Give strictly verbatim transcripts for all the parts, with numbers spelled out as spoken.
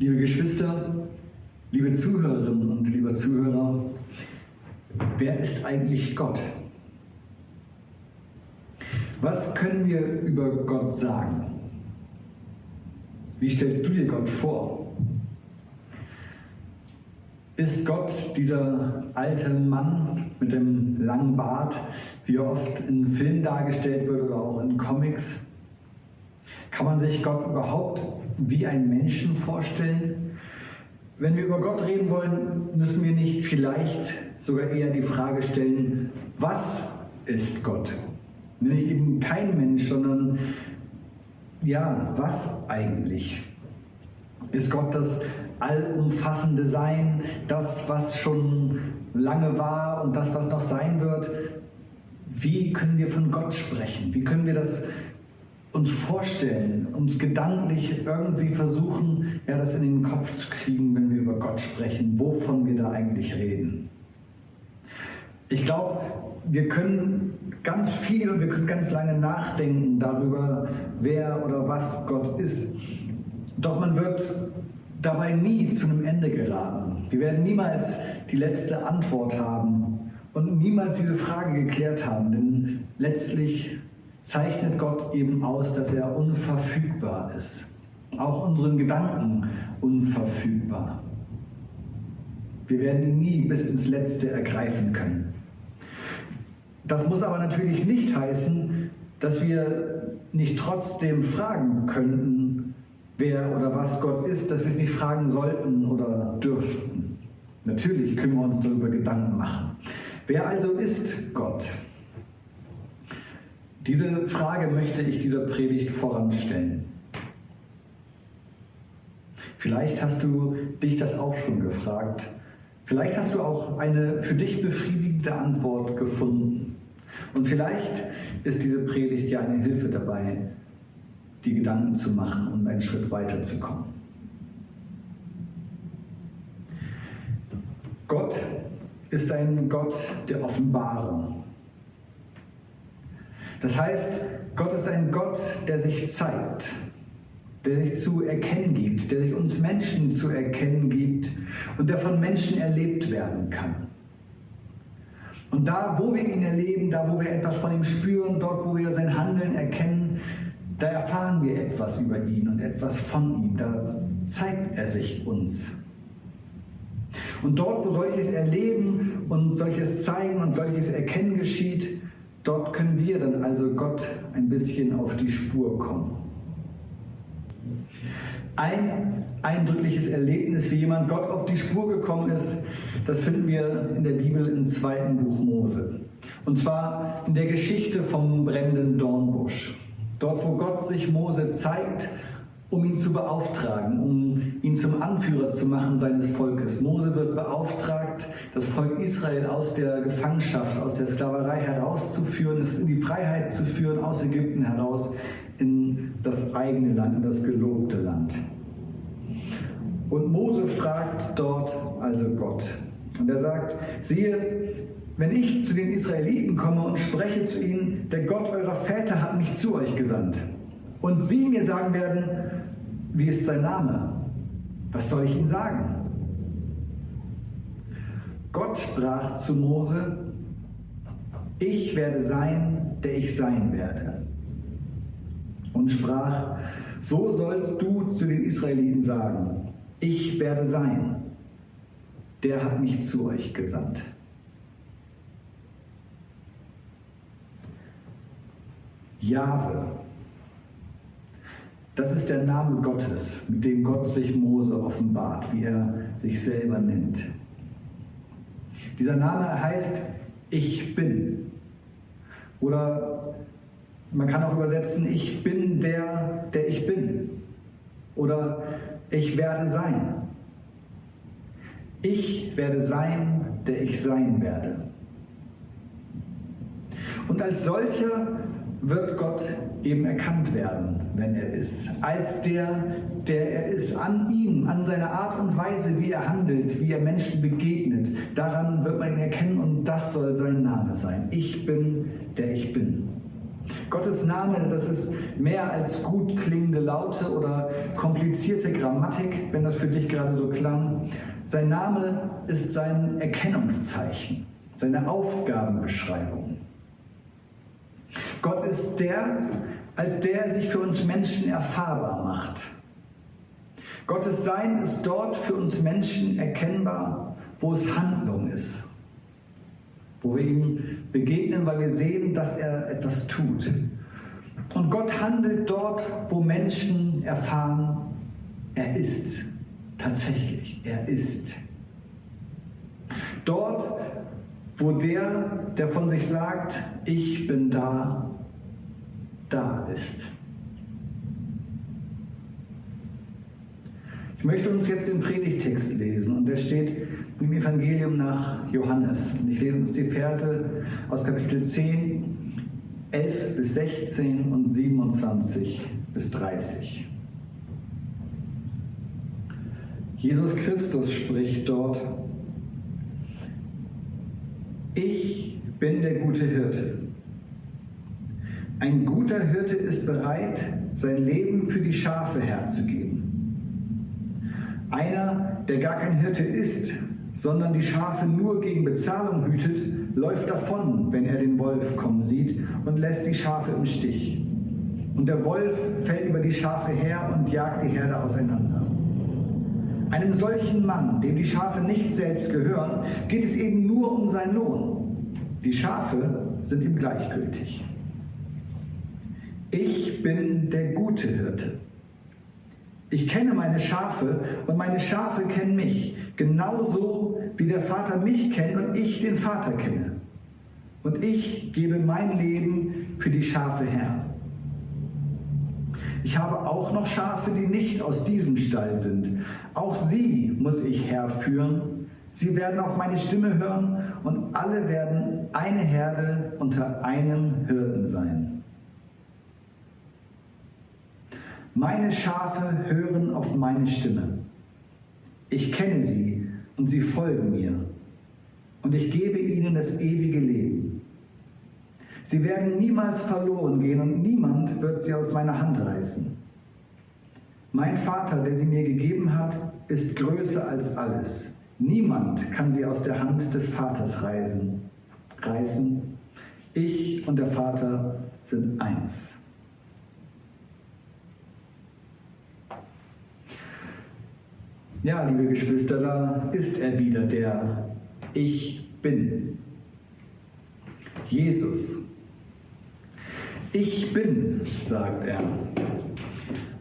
Liebe Geschwister, liebe Zuhörerinnen und lieber Zuhörer, wer ist eigentlich Gott? Was können wir über Gott sagen? Wie stellst du dir Gott vor? Ist Gott dieser alte Mann mit dem langen Bart, wie er oft in Filmen dargestellt wird oder auch in Comics? Kann man sich Gott überhaupt wie einen Menschen vorstellen? Wenn wir über Gott reden wollen, müssen wir nicht vielleicht sogar eher die Frage stellen, was ist Gott? Nämlich eben kein Mensch, sondern ja, was eigentlich? Ist Gott das allumfassende Sein, das, was schon lange war und das, was noch sein wird? Wie können wir von Gott sprechen? Wie können wir das uns vorstellen, uns gedanklich irgendwie versuchen, ja, das in den Kopf zu kriegen, wenn wir über Gott sprechen, wovon wir da eigentlich reden? Ich glaube, wir können ganz viel und wir können ganz lange nachdenken darüber, wer oder was Gott ist. Doch man wird dabei nie zu einem Ende geraten. Wir werden niemals die letzte Antwort haben und niemals diese Frage geklärt haben, denn letztlich zeichnet Gott eben aus, dass er unverfügbar ist. Auch unseren Gedanken unverfügbar. Wir werden ihn nie bis ins Letzte ergreifen können. Das muss aber natürlich nicht heißen, dass wir nicht trotzdem fragen könnten, wer oder was Gott ist, dass wir es nicht fragen sollten oder dürften. Natürlich können wir uns darüber Gedanken machen. Wer also ist Gott? Diese Frage möchte ich dieser Predigt voranstellen. Vielleicht hast du dich das auch schon gefragt. Vielleicht hast du auch eine für dich befriedigende Antwort gefunden. Und vielleicht ist diese Predigt ja eine Hilfe dabei, die Gedanken zu machen und einen Schritt weiterzukommen. Gott ist ein Gott der Offenbarung. Das heißt, Gott ist ein Gott, der sich zeigt, der sich zu erkennen gibt, der sich uns Menschen zu erkennen gibt und der von Menschen erlebt werden kann. Und da, wo wir ihn erleben, da, wo wir etwas von ihm spüren, dort, wo wir sein Handeln erkennen, da erfahren wir etwas über ihn und etwas von ihm. Da zeigt er sich uns. Und dort, wo solches Erleben und solches Zeigen und solches Erkennen geschieht, dort können wir dann also Gott ein bisschen auf die Spur kommen. Ein eindrückliches Erlebnis, wie jemand Gott auf die Spur gekommen ist, das finden wir in der Bibel im zweiten Buch Mose. Und zwar in der Geschichte vom brennenden Dornbusch. Dort, wo Gott sich Mose zeigt, um ihn zu beauftragen, um ihn zum Anführer zu machen seines Volkes. Mose wird beauftragt, das Volk Israel aus der Gefangenschaft, aus der Sklaverei herauszuführen, es in die Freiheit zu führen, aus Ägypten heraus in das eigene Land, in das gelobte Land. Und Mose fragt dort also Gott. Und er sagt, siehe, wenn ich zu den Israeliten komme und spreche zu ihnen, der Gott eurer Väter hat mich zu euch gesandt. Und sie mir sagen werden, wie ist sein Name? Was soll ich ihnen sagen? Gott sprach zu Mose, ich werde sein, der ich sein werde. Und sprach, so sollst du zu den Israeliten sagen, ich werde sein, der hat mich zu euch gesandt. Jahwe. Das ist der Name Gottes, mit dem Gott sich Mose offenbart, wie er sich selber nennt. Dieser Name heißt, ich bin. Oder man kann auch übersetzen, ich bin der, der ich bin. Oder ich werde sein. Ich werde sein, der ich sein werde. Und als solcher wird Gott eben erkannt werden, wenn er ist, als der, der er ist, an ihm, an seiner Art und Weise, wie er handelt, wie er Menschen begegnet. Daran wird man ihn erkennen und das soll sein Name sein. Ich bin, der ich bin. Gottes Name, das ist mehr als gut klingende Laute oder komplizierte Grammatik, wenn das für dich gerade so klang. Sein Name ist sein Erkennungszeichen, seine Aufgabenbeschreibung. Gott ist der, als der er sich für uns Menschen erfahrbar macht. Gottes Sein ist dort für uns Menschen erkennbar, wo es Handlung ist. Wo wir ihm begegnen, weil wir sehen, dass er etwas tut. Und Gott handelt dort, wo Menschen erfahren, er ist. Tatsächlich, er ist. Dort, wo der, der von sich sagt, ich bin da, da ist. Ich möchte uns jetzt den Predigttext lesen und der steht im Evangelium nach Johannes. Und ich lese uns die Verse aus Kapitel zehn, elf bis sechzehn und siebenundzwanzig bis dreißig. Jesus Christus spricht dort: Ich bin der gute Hirte. Ein guter Hirte ist bereit, sein Leben für die Schafe herzugeben. Einer, der gar kein Hirte ist, sondern die Schafe nur gegen Bezahlung hütet, läuft davon, wenn er den Wolf kommen sieht, und lässt die Schafe im Stich. Und der Wolf fällt über die Schafe her und jagt die Herde auseinander. Einem solchen Mann, dem die Schafe nicht selbst gehören, geht es eben nur um seinen Lohn. Die Schafe sind ihm gleichgültig. Ich bin der gute Hirte. Ich kenne meine Schafe und meine Schafe kennen mich, genauso wie der Vater mich kennt und ich den Vater kenne. Und ich gebe mein Leben für die Schafe her. Ich habe auch noch Schafe, die nicht aus diesem Stall sind. Auch sie muss ich herführen. Sie werden auf meine Stimme hören und alle werden eine Herde unter einem Hirten sein. Meine Schafe hören auf meine Stimme. Ich kenne sie und sie folgen mir. Und ich gebe ihnen das ewige Leben. Sie werden niemals verloren gehen und niemand wird sie aus meiner Hand reißen. Mein Vater, der sie mir gegeben hat, ist größer als alles. Niemand kann sie aus der Hand des Vaters reißen. Ich und der Vater sind eins. Ja, liebe Geschwister, da ist er wieder, der Ich Bin. Jesus. Ich bin, sagt er.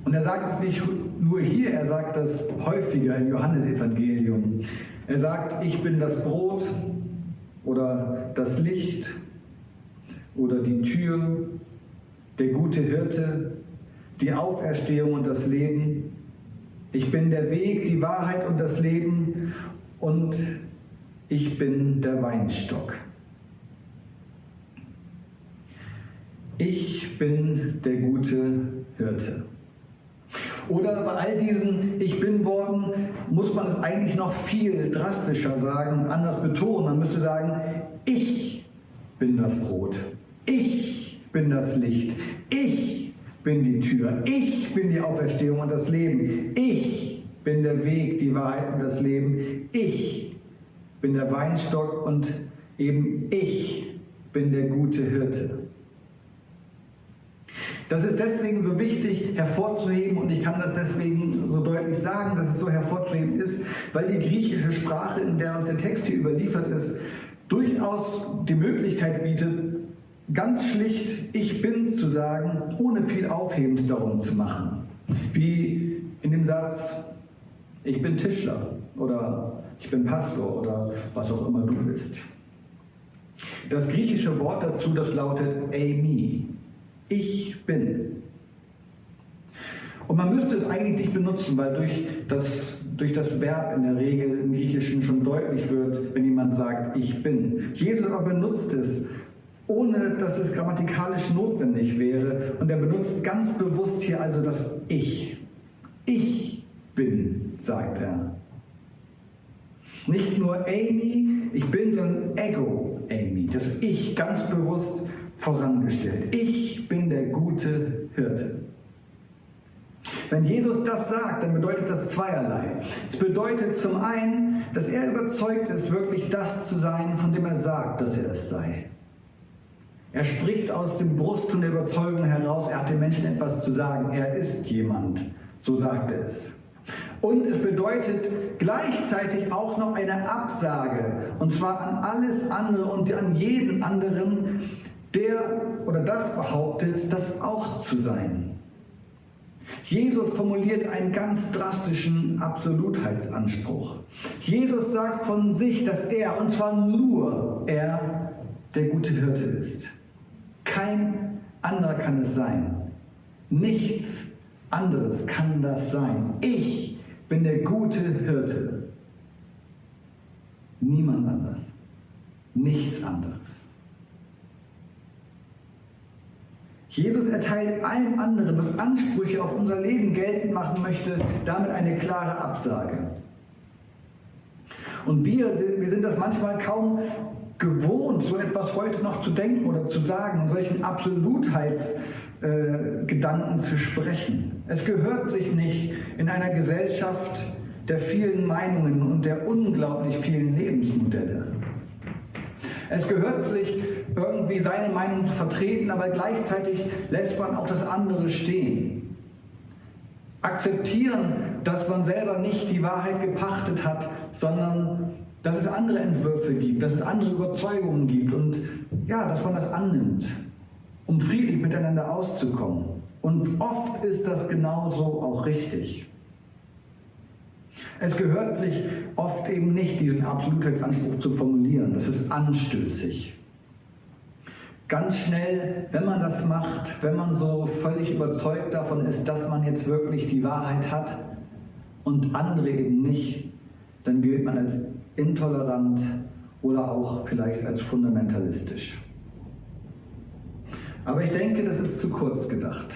Und er sagt es nicht nur hier, er sagt das häufiger im Johannesevangelium. Er sagt, ich bin das Brot oder das Licht oder die Tür, der gute Hirte, die Auferstehung und das Leben. Ich bin der Weg, die Wahrheit und das Leben und ich bin der Weinstock. Ich bin der gute Hirte. Oder bei all diesen Ich bin Worten muss man es eigentlich noch viel drastischer sagen, anders betonen. Man müsste sagen, ich bin das Brot, ich bin das Licht, ich bin die Tür. Ich bin die Auferstehung und das Leben. Ich bin der Weg, die Wahrheit und das Leben. Ich bin der Weinstock und eben ich bin der gute Hirte. Das ist deswegen so wichtig hervorzuheben und ich kann das deswegen so deutlich sagen, dass es so hervorzuheben ist, weil die griechische Sprache, in der uns der Text hier überliefert ist, durchaus die Möglichkeit bietet, ganz schlicht, ich bin zu sagen, ohne viel Aufhebens darum zu machen. Wie in dem Satz, ich bin Tischler oder ich bin Pastor oder was auch immer du bist. Das griechische Wort dazu, das lautet eimi, ich bin. Und man müsste es eigentlich nicht benutzen, weil durch das, durch das Verb in der Regel im Griechischen schon deutlich wird, wenn jemand sagt, ich bin. Jesus aber benutzt es, ohne dass es grammatikalisch notwendig wäre. Und er benutzt ganz bewusst hier also das Ich. Ich bin, sagt er. Nicht nur Amy, ich bin, sondern Ego Amy. Das Ich ganz bewusst vorangestellt. Ich bin der gute Hirte. Wenn Jesus das sagt, dann bedeutet das zweierlei. Es bedeutet zum einen, dass er überzeugt ist, wirklich das zu sein, von dem er sagt, dass er es sei. Er spricht aus dem Brust und der Überzeugung heraus, er hat den Menschen etwas zu sagen. Er ist jemand, so sagt er es. Und es bedeutet gleichzeitig auch noch eine Absage, und zwar an alles andere und an jeden anderen, der oder das behauptet, das auch zu sein. Jesus formuliert einen ganz drastischen Absolutheitsanspruch. Jesus sagt von sich, dass er, und zwar nur er, der gute Hirte ist. Kein anderer kann es sein. Nichts anderes kann das sein. Ich bin der gute Hirte. Niemand anders. Nichts anderes. Jesus erteilt allem anderen, das Ansprüche auf unser Leben geltend machen möchte, damit eine klare Absage. Und wir, wir sind das manchmal kaum gewohnt, so etwas heute noch zu denken oder zu sagen, in solchen Absolutheitsgedanken äh, zu sprechen. Es gehört sich nicht, in einer Gesellschaft der vielen Meinungen und der unglaublich vielen Lebensmodelle. Es gehört sich, irgendwie seine Meinung zu vertreten, aber gleichzeitig lässt man auch das andere stehen. Akzeptieren, dass man selber nicht die Wahrheit gepachtet hat, sondern dass es andere Entwürfe gibt, dass es andere Überzeugungen gibt und ja, dass man das annimmt, um friedlich miteinander auszukommen. Und oft ist das genauso auch richtig. Es gehört sich oft eben nicht, diesen Absolutheitsanspruch zu formulieren. Das ist anstößig. Ganz schnell, wenn man das macht, wenn man so völlig überzeugt davon ist, dass man jetzt wirklich die Wahrheit hat und andere eben nicht, dann gilt man als intolerant oder auch vielleicht als fundamentalistisch. Aber ich denke, das ist zu kurz gedacht.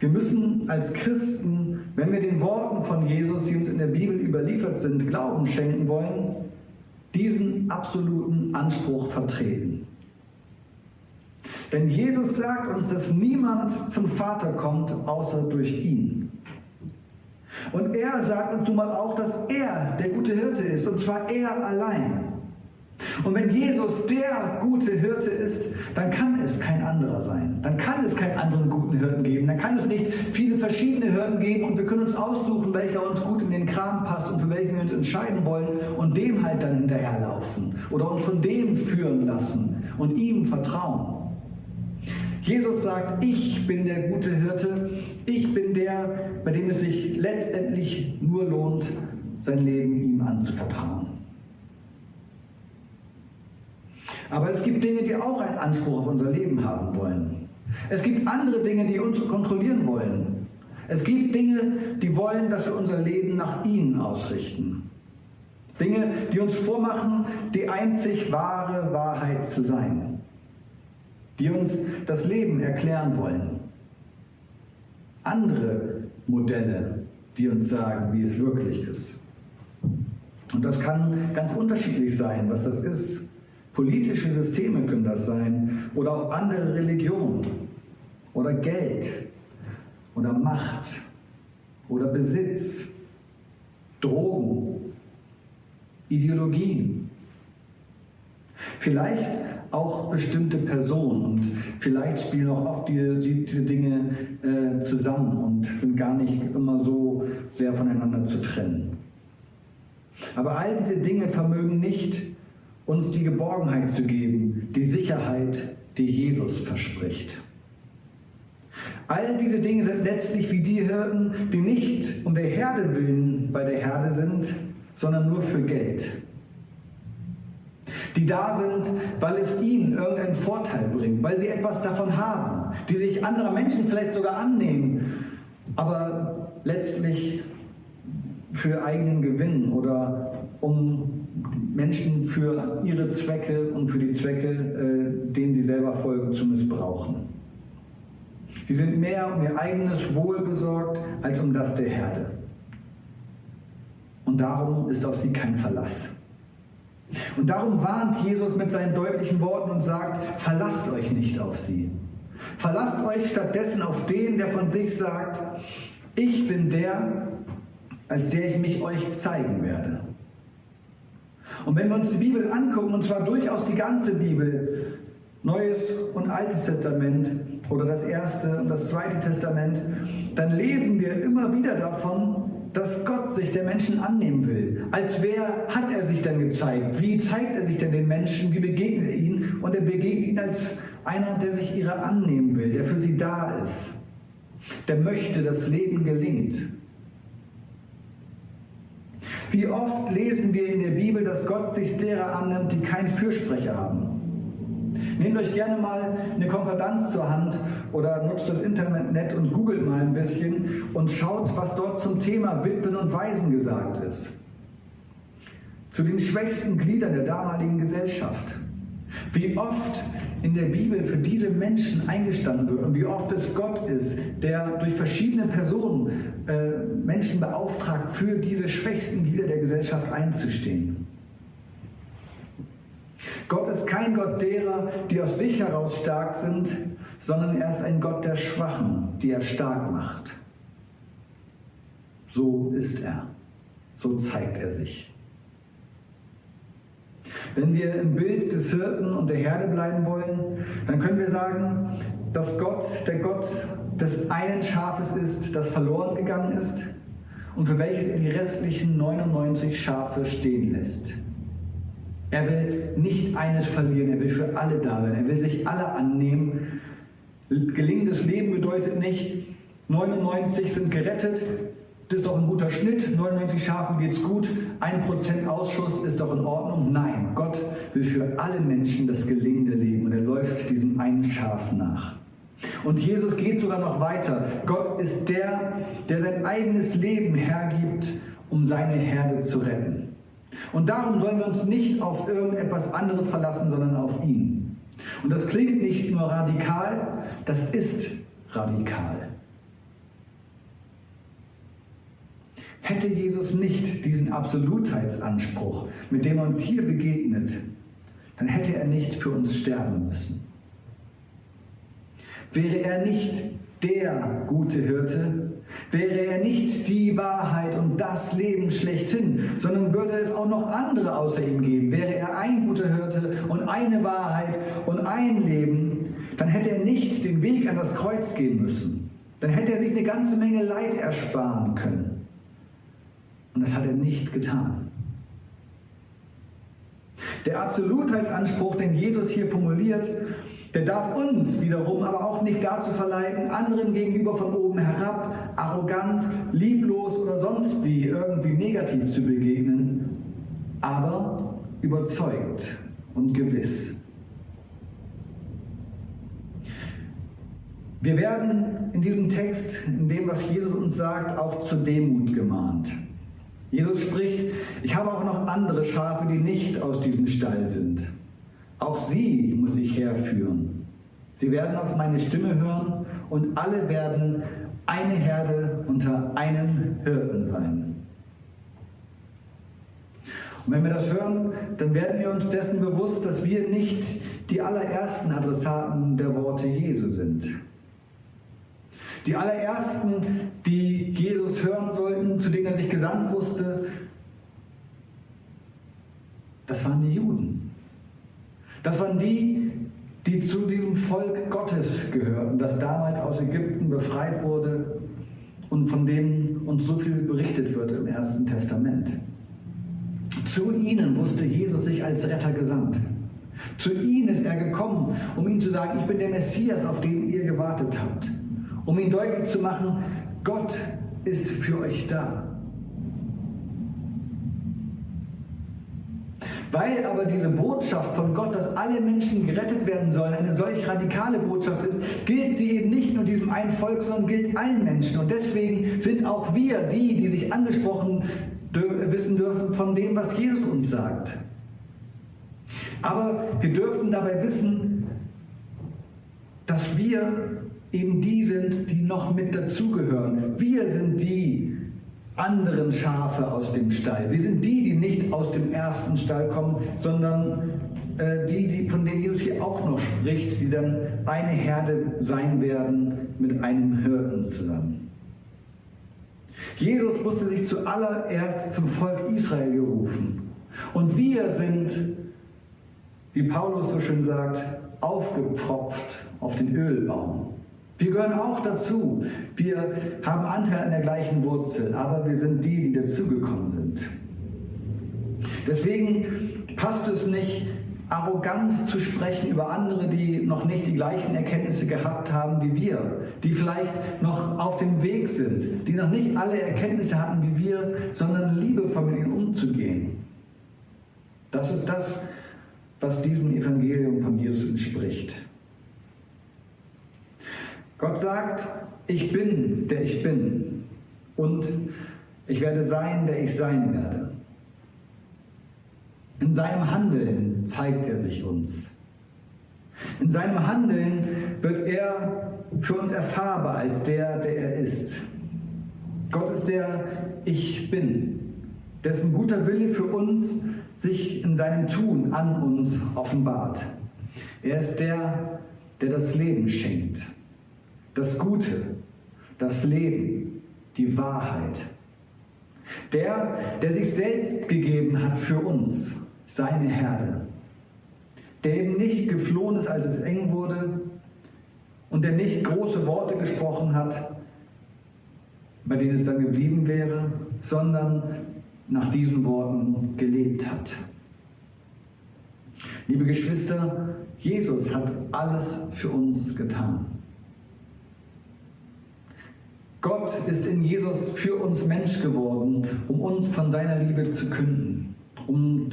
Wir müssen als Christen, wenn wir den Worten von Jesus, die uns in der Bibel überliefert sind, Glauben schenken wollen, diesen absoluten Anspruch vertreten. Denn Jesus sagt uns, dass niemand zum Vater kommt, außer durch ihn. Und er sagt uns nun mal auch, dass er der gute Hirte ist, und zwar er allein. Und wenn Jesus der gute Hirte ist, dann kann es kein anderer sein. Dann kann es keinen anderen guten Hirten geben. Dann kann es nicht viele verschiedene Hirten geben und wir können uns aussuchen, welcher uns gut in den Kram passt und für welchen wir uns entscheiden wollen und dem halt dann hinterherlaufen oder uns von dem führen lassen und ihm vertrauen. Jesus sagt, ich bin der gute Hirte, ich bin der, bei dem es sich letztendlich nur lohnt, sein Leben ihm anzuvertrauen. Aber es gibt Dinge, die auch einen Anspruch auf unser Leben haben wollen. Es gibt andere Dinge, die uns kontrollieren wollen. Es gibt Dinge, die wollen, dass wir unser Leben nach ihnen ausrichten. Dinge, die uns vormachen, die einzig wahre Wahrheit zu sein. Die uns das Leben erklären wollen. Andere Modelle, die uns sagen, wie es wirklich ist. Und das kann ganz unterschiedlich sein, was das ist. Politische Systeme können das sein oder auch andere Religionen oder Geld oder Macht oder Besitz, Drogen, Ideologien. Vielleicht auch bestimmte Personen und vielleicht spielen auch oft diese die, die Dinge äh, zusammen und sind gar nicht immer so sehr voneinander zu trennen. Aber all diese Dinge vermögen nicht, uns die Geborgenheit zu geben, die Sicherheit, die Jesus verspricht. All diese Dinge sind letztlich wie die Hirten, die nicht um der Herde willen bei der Herde sind, sondern nur für Geld. Die da sind, weil es ihnen irgendeinen Vorteil bringt, weil sie etwas davon haben, die sich anderer Menschen vielleicht sogar annehmen, aber letztlich für eigenen Gewinn oder um Menschen für ihre Zwecke und für die Zwecke, denen sie selber folgen, zu missbrauchen. Sie sind mehr um ihr eigenes Wohl besorgt, als um das der Herde. Und darum ist auf sie kein Verlass. Und darum warnt Jesus mit seinen deutlichen Worten und sagt, verlasst euch nicht auf sie. Verlasst euch stattdessen auf den, der von sich sagt, ich bin der, als der ich mich euch zeigen werde. Und wenn wir uns die Bibel angucken, und zwar durchaus die ganze Bibel, Neues und Altes Testament oder das Erste und das Zweite Testament, dann lesen wir immer wieder davon, dass Gott sich der Menschen annehmen will. Als wer hat er sich denn gezeigt? Wie zeigt er sich denn den Menschen? Wie begegnet er ihnen? Und er begegnet ihnen als einer, der sich ihrer annehmen will, der für sie da ist, der möchte, dass Leben gelingt. Wie oft lesen wir in der Bibel, dass Gott sich derer annimmt, die keinen Fürsprecher haben. Nehmt euch gerne mal eine Konkordanz zur Hand oder nutzt das Internet und googelt mal ein bisschen und schaut, was dort zum Thema Witwen und Waisen gesagt ist. Zu den schwächsten Gliedern der damaligen Gesellschaft. Wie oft in der Bibel für diese Menschen eingestanden wird und wie oft es Gott ist, der durch verschiedene Personen äh, Menschen beauftragt, für diese schwächsten Glieder der Gesellschaft einzustehen. Gott ist kein Gott derer, die aus sich heraus stark sind, sondern er ist ein Gott der Schwachen, die er stark macht. So ist er. So zeigt er sich. Wenn wir im Bild des Hirten und der Herde bleiben wollen, dann können wir sagen, dass Gott der Gott des einen Schafes ist, das verloren gegangen ist und für welches er die restlichen neunundneunzig Schafe stehen lässt. Er will nicht eines verlieren, er will für alle da sein, er will sich alle annehmen. Gelingendes Leben bedeutet nicht, neunundneunzig sind gerettet, das ist doch ein guter Schnitt, neunundneunzig Schafen geht's gut, ein Prozent Ausschuss ist doch in Ordnung. Nein, Gott will für alle Menschen das gelingende Leben und er läuft diesem einen Schaf nach. Und Jesus geht sogar noch weiter. Gott ist der, der sein eigenes Leben hergibt, um seine Herde zu retten. Und darum sollen wir uns nicht auf irgendetwas anderes verlassen, sondern auf ihn. Und das klingt nicht nur radikal, das ist radikal. Hätte Jesus nicht diesen Absolutheitsanspruch, mit dem er uns hier begegnet, dann hätte er nicht für uns sterben müssen. Wäre er nicht der gute Hirte, wäre er nicht die Wahrheit und das Leben schlechthin, sondern würde es auch noch andere außer ihm geben. Wäre er ein guter Hirte und eine Wahrheit und ein Leben, dann hätte er nicht den Weg an das Kreuz gehen müssen. Dann hätte er sich eine ganze Menge Leid ersparen können. Und das hat er nicht getan. Der Absolutheitsanspruch, den Jesus hier formuliert, der darf uns wiederum aber auch nicht dazu verleiten, anderen gegenüber von oben herab, arrogant, lieblos oder sonst wie irgendwie negativ zu begegnen, aber überzeugt und gewiss. Wir werden in diesem Text, in dem, was Jesus uns sagt, auch zur Demut gemahnt. Jesus spricht, ich habe auch noch andere Schafe, die nicht aus diesem Stall sind. Auch sie muss ich herführen. Sie werden auf meine Stimme hören und alle werden eine Herde unter einem Hirten sein. Und wenn wir das hören, dann werden wir uns dessen bewusst, dass wir nicht die allerersten Adressaten der Worte Jesu sind. Die allerersten, die Jesus hören sollten, zu denen er sich gesandt wusste, das waren die Juden. Das waren die, die zu diesem Volk Gottes gehörten, das damals aus Ägypten befreit wurde und von dem uns so viel berichtet wird im Ersten Testament. Zu ihnen wusste Jesus sich als Retter gesandt. Zu ihnen ist er gekommen, um ihnen zu sagen, ich bin der Messias, auf den ihr gewartet habt. Um ihnen deutlich zu machen, Gott ist für euch da. Weil aber diese Botschaft von Gott, dass alle Menschen gerettet werden sollen, eine solch radikale Botschaft ist, gilt sie eben nicht nur diesem einen Volk, sondern gilt allen Menschen. Und deswegen sind auch wir die, die sich angesprochen wissen dürfen von dem, was Jesus uns sagt. Aber wir dürfen dabei wissen, dass wir eben die sind, die noch mit dazugehören. Wir sind die, anderen Schafe aus dem Stall. Wir sind die, die nicht aus dem ersten Stall kommen, sondern äh, die, die, von denen Jesus hier auch noch spricht, die dann eine Herde sein werden mit einem Hirten zusammen. Jesus musste sich zuallererst zum Volk Israel gerufen. Und wir sind, wie Paulus so schön sagt, aufgepfropft auf den Ölbaum. Wir gehören auch dazu. Wir haben Anteil an der gleichen Wurzel, aber wir sind die, die dazugekommen sind. Deswegen passt es nicht, arrogant zu sprechen über andere, die noch nicht die gleichen Erkenntnisse gehabt haben wie wir, die vielleicht noch auf dem Weg sind, die noch nicht alle Erkenntnisse hatten wie wir, sondern liebevoll mit ihnen umzugehen. Das ist das, was diesem Evangelium von Jesus entspricht. Gott sagt, ich bin, der ich bin, und ich werde sein, der ich sein werde. In seinem Handeln zeigt er sich uns. In seinem Handeln wird er für uns erfahrbar als der, der er ist. Gott ist der Ich Bin, dessen guter Wille für uns sich in seinem Tun an uns offenbart. Er ist der, der das Leben schenkt. Das Gute, das Leben, die Wahrheit. Der, der sich selbst gegeben hat für uns, seine Herde. Der eben nicht geflohen ist, als es eng wurde, und der nicht große Worte gesprochen hat, bei denen es dann geblieben wäre, sondern nach diesen Worten gelebt hat. Liebe Geschwister, Jesus hat alles für uns getan. Gott ist in Jesus für uns Mensch geworden, um uns von seiner Liebe zu künden, um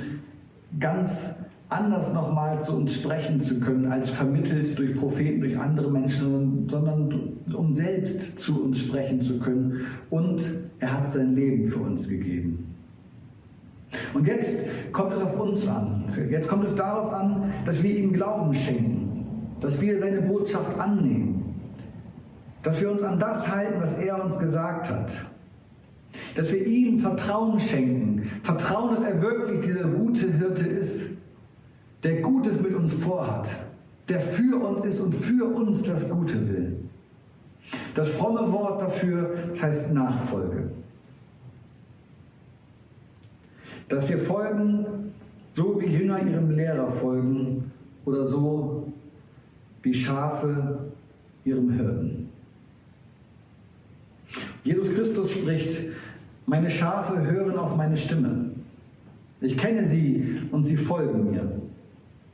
ganz anders nochmal zu uns sprechen zu können, als vermittelt durch Propheten, durch andere Menschen, sondern um selbst zu uns sprechen zu können. Und er hat sein Leben für uns gegeben. Und jetzt kommt es auf uns an. Jetzt kommt es darauf an, dass wir ihm Glauben schenken, dass wir seine Botschaft annehmen. Dass wir uns an das halten, was er uns gesagt hat. Dass wir ihm Vertrauen schenken. Vertrauen, dass er wirklich dieser gute Hirte ist, der Gutes mit uns vorhat, der für uns ist und für uns das Gute will. Das fromme Wort dafür, das heißt Nachfolge. Dass wir folgen, so wie Jünger ihrem Lehrer folgen oder so wie Schafe ihrem Hirten. Jesus Christus spricht, meine Schafe hören auf meine Stimme. Ich kenne sie und sie folgen mir.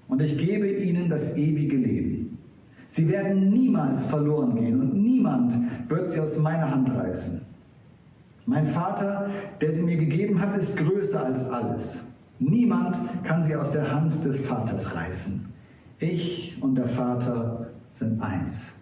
Und ich gebe ihnen das ewige Leben. Sie werden niemals verloren gehen und niemand wird sie aus meiner Hand reißen. Mein Vater, der sie mir gegeben hat, ist größer als alles. Niemand kann sie aus der Hand des Vaters reißen. Ich und der Vater sind eins.